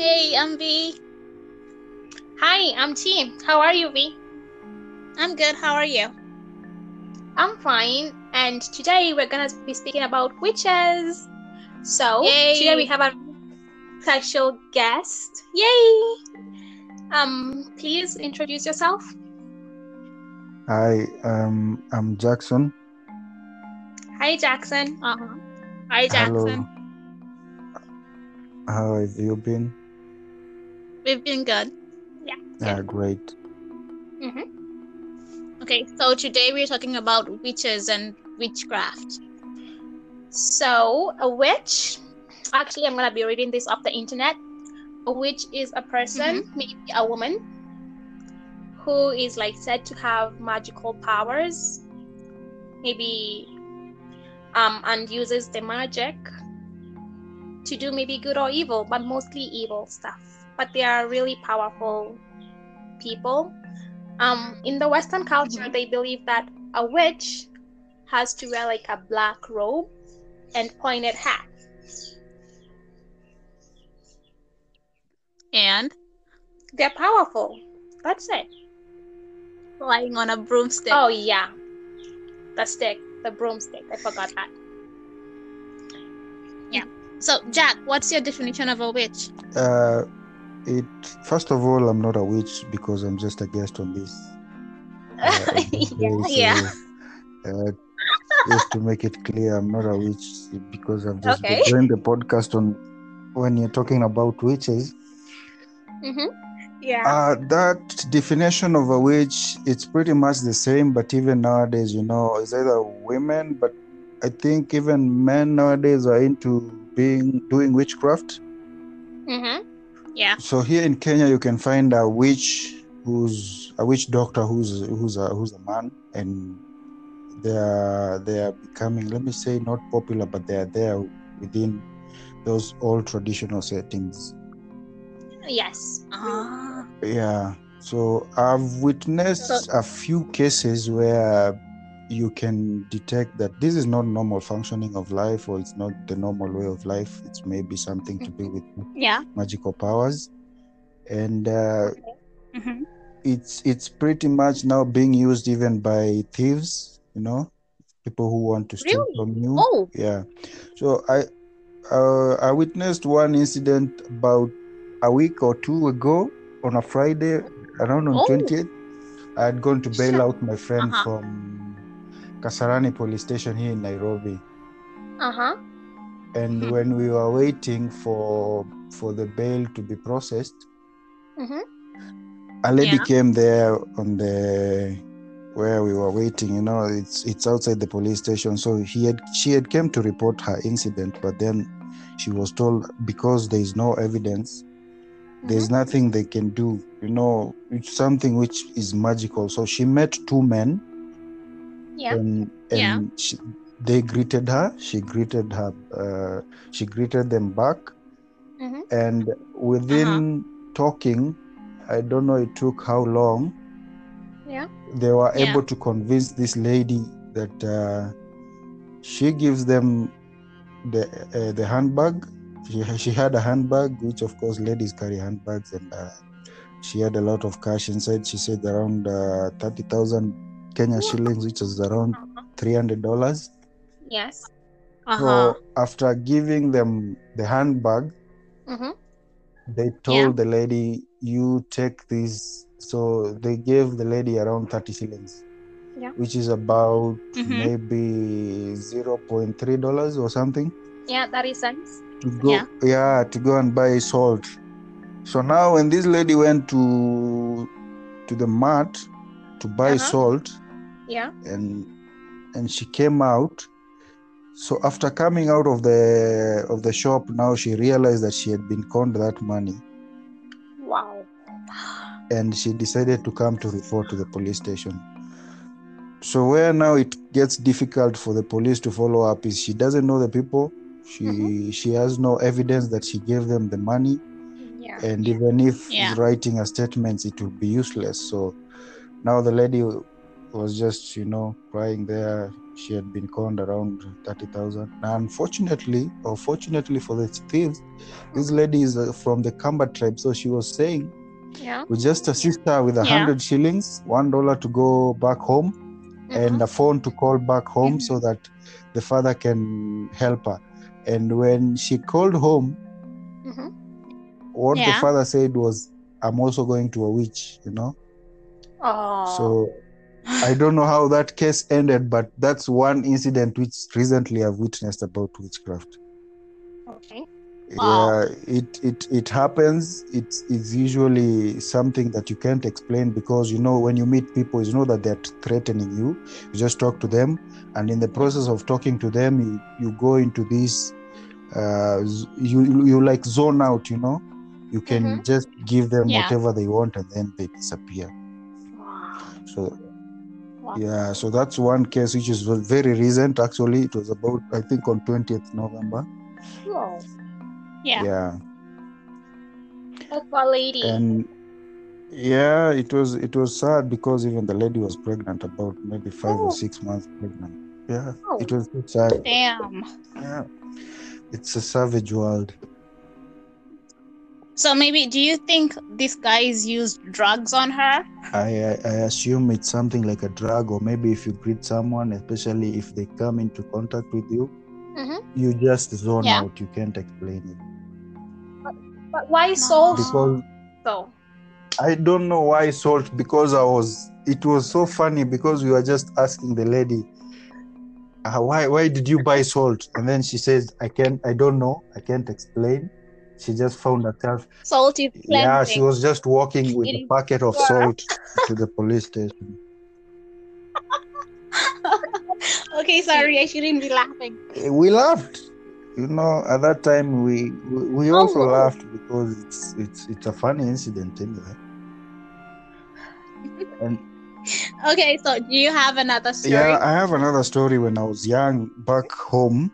Hey, I'm V. Hi, I'm T. How are you, V? I'm good. How are you? I'm fine. And today we're going to be speaking about witches. So, today we have a special guest. Yay! Please introduce yourself. Hi, I'm Jackson. Hi, Jackson. Hi, Jackson. Hello. How have you been? We've been good. Yeah. Yeah, great. Mm-hmm. Okay, so today we're talking about witches and witchcraft. So, a witch, actually I'm going to be reading this off the internet. A witch is a person, maybe a woman, who is like said to have magical powers, maybe, and uses the magic to do maybe good or evil, but mostly evil stuff. But they are really powerful people. In the Western culture, they believe that a witch has to wear like a black robe and pointed hat. And they're powerful. That's it. Lying on a broomstick. Oh yeah. The broomstick. I forgot that. Yeah. So, Jack, what's your definition of a witch? First of all, I'm not a witch because I'm just a guest on this. Just to make it clear, I'm not a witch because I've just joined the podcast on when you're talking about witches. That definition of a witch, it's pretty much the same, but even nowadays, you know, it's either women, but I think even men nowadays are into doing witchcraft. So here in Kenya you can find a witch who's a witch doctor who's a man, and they are becoming, let me say, not popular, but they are there within those old traditional settings. So I've witnessed a few cases where you can detect that this is not normal functioning of life, or it's not the normal way of life. It's maybe something to do with magical powers. And it's pretty much now being used even by thieves, you know, people who want to steal from you. Oh. Yeah. So I witnessed one incident about a week or two ago on a Friday, around on 20th. I had gone to bail out my friend from Kasarani police station here in Nairobi. And when we were waiting for the bail to be processed, a lady came there on the where we were waiting. You know, it's outside the police station. So she had came to report her incident, but then she was told because there is no evidence, there's nothing they can do. You know, it's something which is magical. So she met two men. They greeted her. She greeted them back, and within talking, I don't know it took how long. They were able to convince this lady that she gives them the handbag. She had a handbag, which of course ladies carry handbags, and she had a lot of cash inside. She said around 30,000. Kenya shillings, which is around $300. So after giving them the handbag, they told the lady, you take this. So they gave the lady around 30 shillings, which is about maybe $0.3 or something. 30 cents. To go and buy salt. So now when this lady went to the mart to buy salt, and she came out. So after coming out of the shop, now she realized that she had been conned that money. Wow. And she decided to come to report to the police station. So where now it gets difficult for the police to follow up is she doesn't know the people. She has no evidence that she gave them the money. And even if writing a statement, it would be useless. So now the lady was just, you know, crying there. She had been conned around 30,000. Unfortunately, or fortunately for the thieves, this lady is from the Kamba tribe. So she was saying, yeah, we just assist her with 100 shillings, $1 to go back home, and a phone to call back home so that the father can help her. And when she called home, what the father said was, I'm also going to a witch, you know. Oh. So I don't know how that case ended, but that's one incident which recently I've witnessed about witchcraft. Okay. Wow. Yeah, it happens. It's usually something that you can't explain because, you know, when you meet people, you know that they're threatening you. You just talk to them, and in the process of talking to them, you go into this, you like zone out, you know. You can just give them whatever they want, and then they disappear. So, yeah, so that's one case which is very recent. Actually, it was about, I think, on 20th November. Wow. Yeah. Yeah. That's a lady. And yeah, it was sad because even the lady was pregnant, about maybe 5 or 6 months pregnant. Yeah, it was sad. Damn. Yeah, it's a savage world. So maybe, do you think these guys used drugs on her? I assume it's something like a drug, or maybe if you greet someone, especially if they come into contact with you, you just zone out. You can't explain it. But why salt? Because I don't know why salt. Because it was so funny because we were just asking the lady, why did you buy salt? And then she says, I don't know, I can't explain. She just found herself. Salt is cleansing. Yeah, she was just walking with a packet of salt to the police station. Okay, sorry, I shouldn't be laughing. We laughed. You know, at that time, we also laughed because it's a funny incident anyway. And okay, so do you have another story? Yeah, I have another story. When I was young, back home,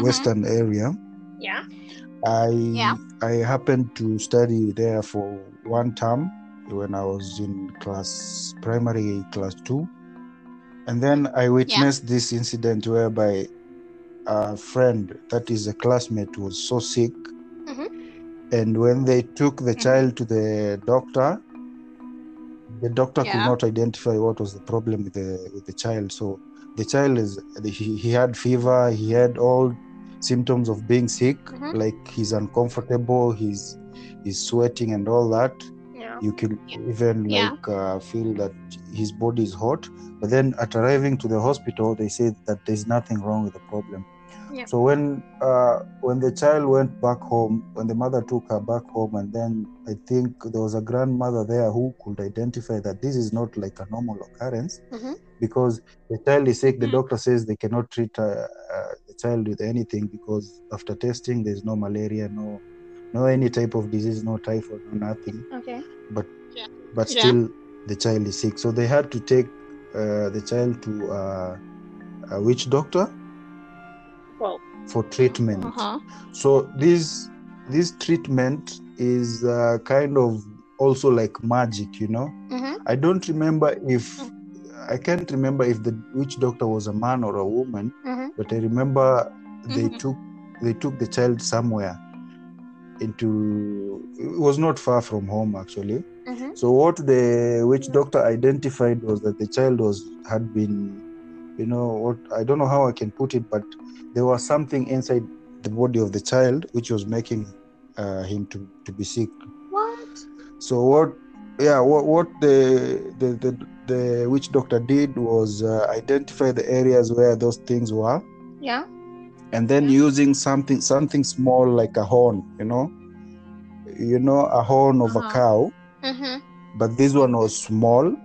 Western area. Yeah. I happened to study there for one term when I was in class 2, and then I witnessed this incident whereby a friend, that is a classmate, was so sick, and when they took the child to the doctor could not identify what was the problem with the child. So the child he had fever, he had all symptoms of being sick, like he's uncomfortable, he's sweating and all that. You can even like feel that his body is hot. But then at arriving to the hospital, they said that there's nothing wrong with the problem. So when the child went back home, when the mother took her back home, and then I think there was a grandmother there who could identify that this is not like a normal occurrence, because the child is sick. The doctor says they cannot treat the child with anything because after testing, there's no malaria, no any type of disease, no typhoid, no nothing. Okay. But still, the child is sick. So they had to take the child to a witch doctor. Well, for treatment. So this treatment is kind of also like magic, you know. I can't remember if the witch doctor was a man or a woman, but I remember they took the child somewhere. It was not far from home, actually. So what the witch doctor identified was that the child had been, you know, I don't know how I can put it, but there was something inside the body of the child which was making him to be sick. What? So what the witch doctor did was identify the areas where those things were. Yeah. And then using something small like a horn, you know, a horn of a cow. But this one was small.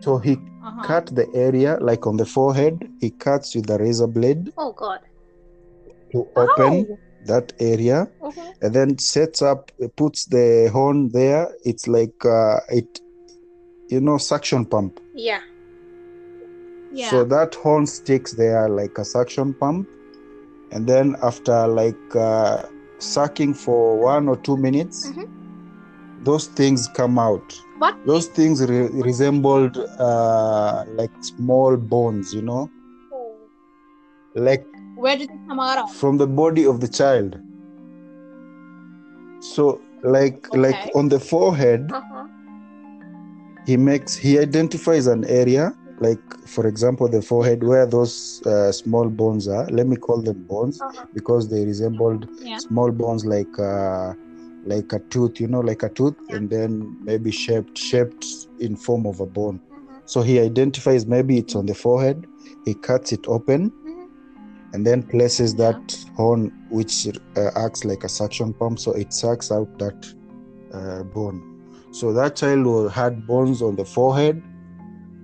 So he cut the area, like on the forehead, he cuts with a razor blade. Oh, God. To open that area. And then sets up, puts the horn there. It's like, suction pump. Yeah. Yeah. So that horn sticks there like a suction pump. And then after like sucking for 1 or 2 minutes, those things come out. What? Those things resembled like small bones, you know? Oh. Like... Where did it come out of? From the body of the child. So, like on the forehead, he identifies an area, like, for example, the forehead where those small bones are. Let me call them bones because they resembled small bones like a tooth, you know, like a tooth, and then maybe shaped in form of a bone. So he identifies maybe it's on the forehead. He cuts it open and then places that horn, which acts like a suction pump, so it sucks out that bone. So that child had bones on the forehead,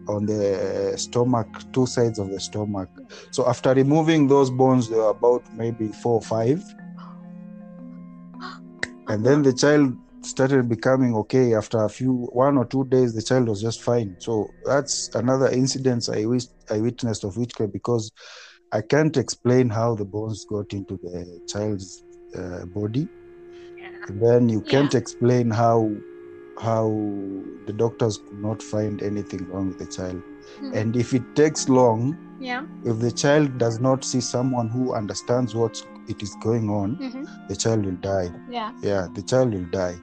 on the stomach, two sides of the stomach. So after removing those bones, there were about maybe 4 or 5. And then the child started becoming okay. After a few, 1 or 2 days, the child was just fine. So that's another incident I witnessed of witchcraft, because I can't explain how the bones got into the child's body. And then you can't explain how the doctors could not find anything wrong with the child. And if it takes long, if the child does not see someone who understands what it is going on, the child will die. The child will die.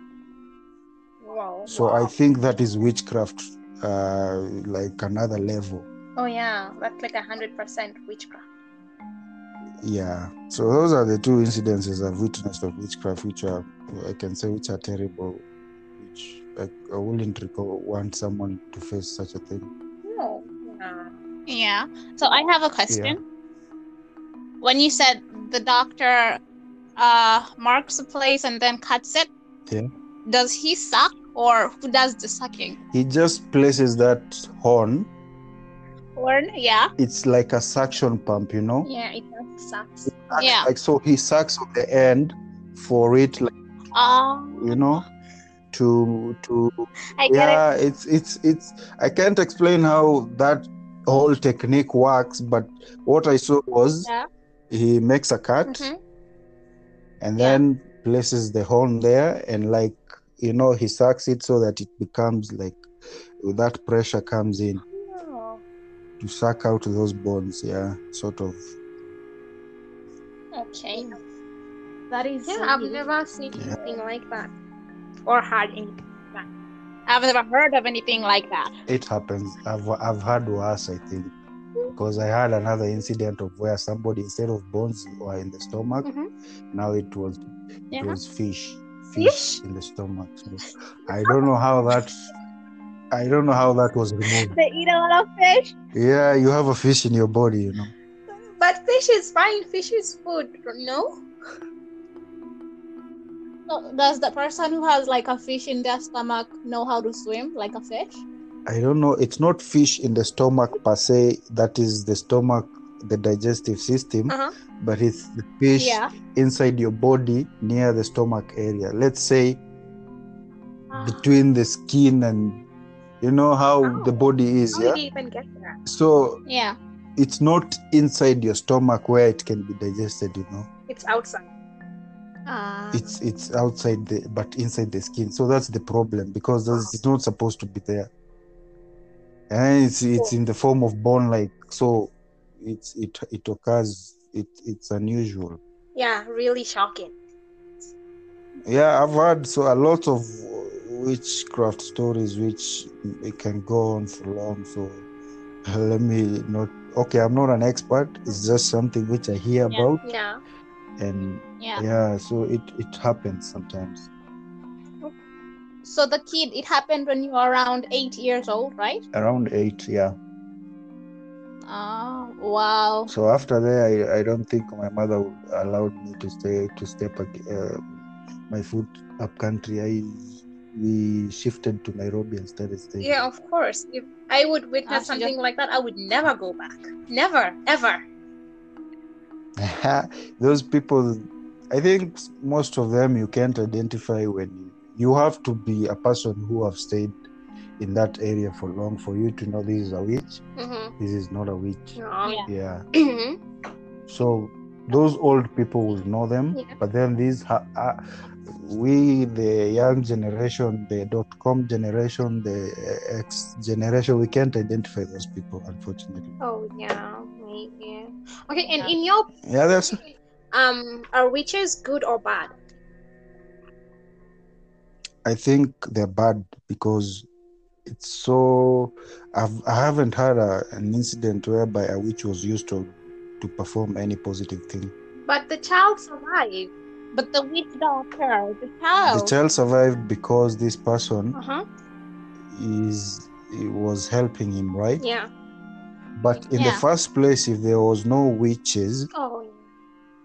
Wow. So I think that is witchcraft, like another level. Oh yeah, that's like 100% witchcraft. Yeah, so those are the two incidences I've witnessed of witchcraft, which are terrible, which I wouldn't want someone to face such a thing. No. Yeah. So I have a question. Yeah. When you said the doctor marks a place and then cuts it, does he suck, or who does the sucking? He just places that horn. It's like a suction pump, you know? Yeah, it sucks. Like, so he sucks on the end for it, like, you know, to it's I can't explain how that whole technique works, but what I saw was he makes a cut and then places the horn there, and like, you know, he sucks it so that it becomes like that pressure comes in. To suck out those bones, sort of. Okay, that is. Yeah, I've never seen anything like that, or had anything like that. I've never heard of anything like that. It happens. I've had worse, I think, because I had another incident of where somebody, instead of bones, were in the stomach. Now it was fish in the stomach. So I don't know how that was removed. They eat a lot of fish. Yeah, you have a fish in your body, you know. But fish is fine. Fish is food, no? So does the person who has like a fish in their stomach know how to swim like a fish? I don't know. It's not fish in the stomach per se. That is the stomach, the digestive system. But it's the fish inside your body near the stomach area. Let's say between the skin and... You know how the body is, How did you even get that? So, it's not inside your stomach where it can be digested, you know. It's outside. It's outside, but inside the skin. So that's the problem, because it's not supposed to be there. And it's in the form of bone, like, so it occurs, it's unusual. Yeah, really shocking. Yeah, I've heard a lot of witchcraft stories, which it can go on for long, so let me not... Okay, I'm not an expert. It's just something which I hear about. Yeah. And so it happens sometimes. So the kid, it happened when you were around 8 years old, right? Around 8, yeah. Oh, wow. So after that, I don't think my mother allowed me to step my foot up country. We shifted to Nairobi and started staying. Yeah, of course. If I would witness something like that, I would never go back. Never, ever. Those people, I think most of them you can't identify when you have to be a person who have stayed in that area for long for you to know this is a witch, this is not a witch. No. Yeah. So Those old people will know them, yeah. But then these we, the young generation, the .com generation, the X generation, we can't identify those people, unfortunately. Oh yeah, yeah. Okay, and in your that's are witches good or bad? I think they're bad because it's so. I haven't had an incident whereby a witch was used to perform any positive thing. But the child survived. But the witch don't care. The child survived because this person was helping him, right? Yeah. But in the first place, if there was no witches,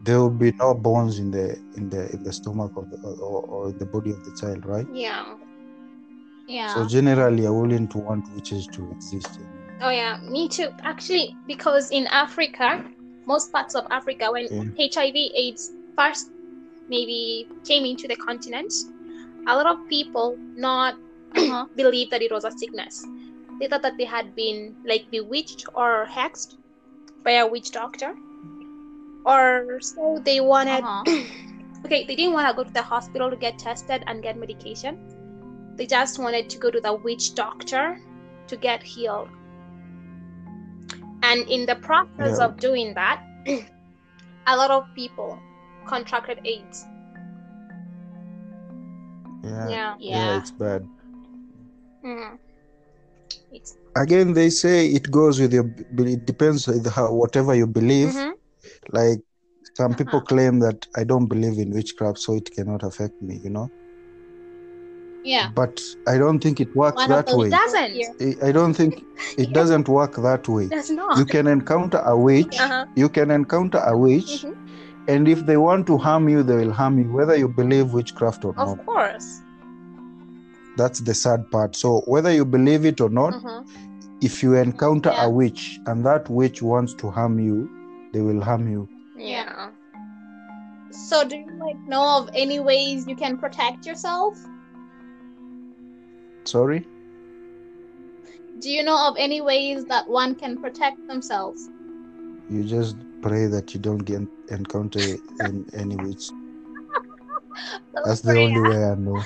there will be no bones in the stomach of or the body of the child, right? Yeah. Yeah. So generally, I wouldn't want witches to exist. Oh yeah, me too. Actually, because in Africa, most parts of Africa, when HIV/AIDS first maybe came into the continent, a lot of people not believed that it was a sickness. They thought that they had been like bewitched or hexed by a witch doctor, or so they wanted. Okay, they didn't want to go to the hospital to get tested and get medication. They just wanted to go to the witch doctor to get healed. And in the process of doing that, a lot of people contracted AIDS. Yeah, it's bad. It's... Again, they say it goes with your. It depends with whatever you believe. Like some people claim that I don't believe in witchcraft, so it cannot affect me. You know. Yeah. But I don't think it works that way. It doesn't. I don't think it doesn't work that way. That's not. You can encounter a witch. You can encounter a witch. And if they want to harm you, they will harm you, whether you believe witchcraft or not. Of course. That's the sad part. So whether you believe it or not, if you encounter a witch and that witch wants to harm you, they will harm you. Yeah. So do you know of any ways you can protect yourself? Sorry? Do you know of any ways that one can protect themselves? You just pray that you don't get encounter any witch. That's the only way I know.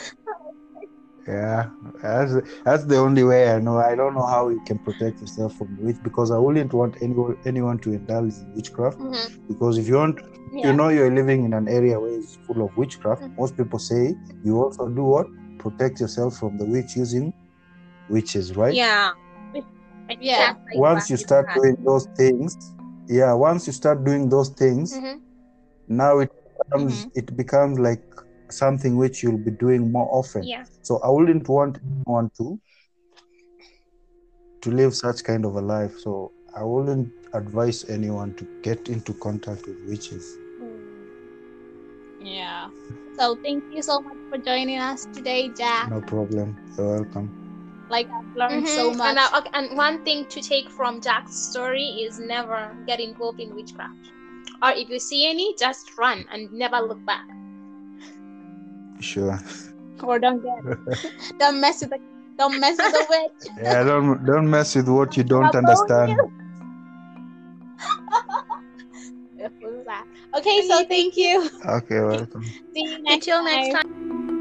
Yeah, that's the only way I know. I don't know how you can protect yourself from witch because I wouldn't want anyone to indulge in witchcraft. Because if you want, you know, you're living in an area where it's full of witchcraft. Most people say you also do what? Protect yourself from the witch using witches, right? Yeah. Yeah. Once you start doing those things. Yeah, once you start doing those things, now it becomes like something which you'll be doing more often. Yeah. So I wouldn't want anyone to live such kind of a life. So I wouldn't advise anyone to get into contact with witches. Yeah. So thank you so much for joining us today, Jack. No problem. You're welcome. I've learned so much. And one thing to take from Jack's story is never get involved in witchcraft. Or if you see any, just run and never look back. Sure. Or don't mess with the witch. Yeah, don't mess with what you don't understand. Okay, so thank you. Okay, welcome. See you next time.